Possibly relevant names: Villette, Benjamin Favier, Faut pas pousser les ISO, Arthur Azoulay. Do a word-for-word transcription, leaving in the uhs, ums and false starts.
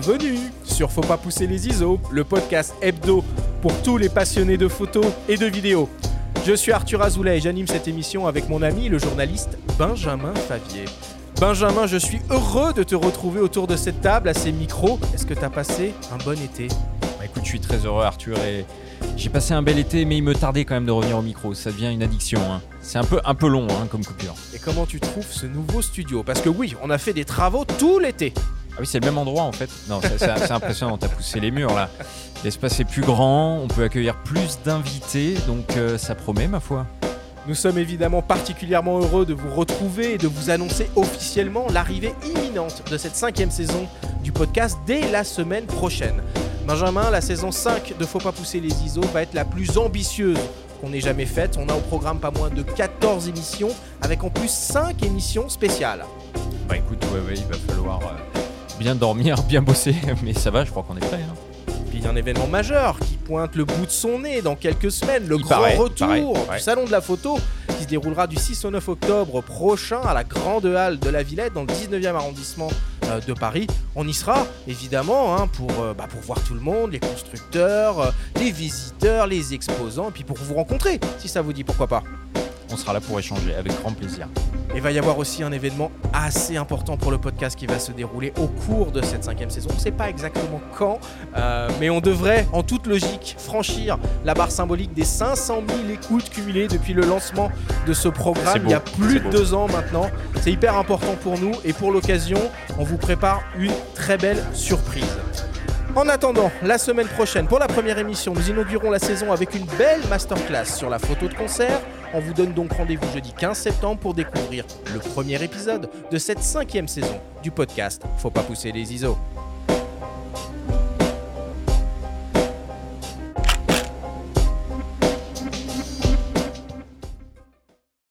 Bienvenue sur Faut pas pousser les I S O, le podcast hebdo pour tous les passionnés de photos et de vidéos. Je suis Arthur Azoulay et j'anime cette émission avec mon ami, le journaliste Benjamin Favier. Benjamin, je suis heureux de te retrouver autour de cette table, à ces micros. Est-ce que tu as passé un bon été ? Bah écoute, je suis très heureux Arthur et j'ai passé un bel été, mais il me tardait quand même de revenir au micro. Ça devient une addiction, hein. C'est un peu, un peu long hein, comme coupure. Et comment tu trouves ce nouveau studio ? Parce que oui, on a fait des travaux tout l'été. Ah oui, c'est le même endroit en fait. Non, c'est, c'est, c'est impressionnant, t'as poussé les murs là. L'espace est plus grand, on peut accueillir plus d'invités, donc euh, ça promet ma foi. Nous sommes évidemment particulièrement heureux de vous retrouver et de vous annoncer officiellement l'arrivée imminente de cette cinquième saison du podcast dès la semaine prochaine. Benjamin, la saison cinq de Faut pas pousser les I S O va être la plus ambitieuse qu'on ait jamais faite. On a au programme pas moins de quatorze émissions, avec en plus cinq émissions spéciales. Bah écoute, ouais, ouais, il va falloir... Euh... bien dormir, bien bosser, mais ça va, je crois qu'on est prêt. Hein. Puis il y a un événement majeur qui pointe le bout de son nez dans quelques semaines, le il grand paraît, retour paraît, ouais. du salon de la photo qui se déroulera du six au neuf octobre prochain à la grande halle de la Villette dans le dix-neuvième arrondissement euh, de Paris. On y sera évidemment hein, pour, euh, bah, pour voir tout le monde, les constructeurs, euh, les visiteurs, les exposants, et puis pour vous rencontrer, si ça vous dit pourquoi pas. On sera là pour échanger avec grand plaisir. Il va y avoir aussi un événement assez important pour le podcast qui va se dérouler au cours de cette cinquième saison. On ne sait pas exactement quand, euh, mais on devrait, en toute logique, franchir la barre symbolique des cinq cent mille écoutes cumulées depuis le lancement de ce programme beau, il y a plus de deux ans maintenant. C'est hyper important pour nous et pour l'occasion, on vous prépare une très belle surprise. En attendant, la semaine prochaine, pour la première émission, nous inaugurons la saison avec une belle masterclass sur la photo de concert. On vous donne donc rendez-vous jeudi quinze septembre pour découvrir le premier épisode de cette cinquième saison du podcast Faut pas pousser les I S O.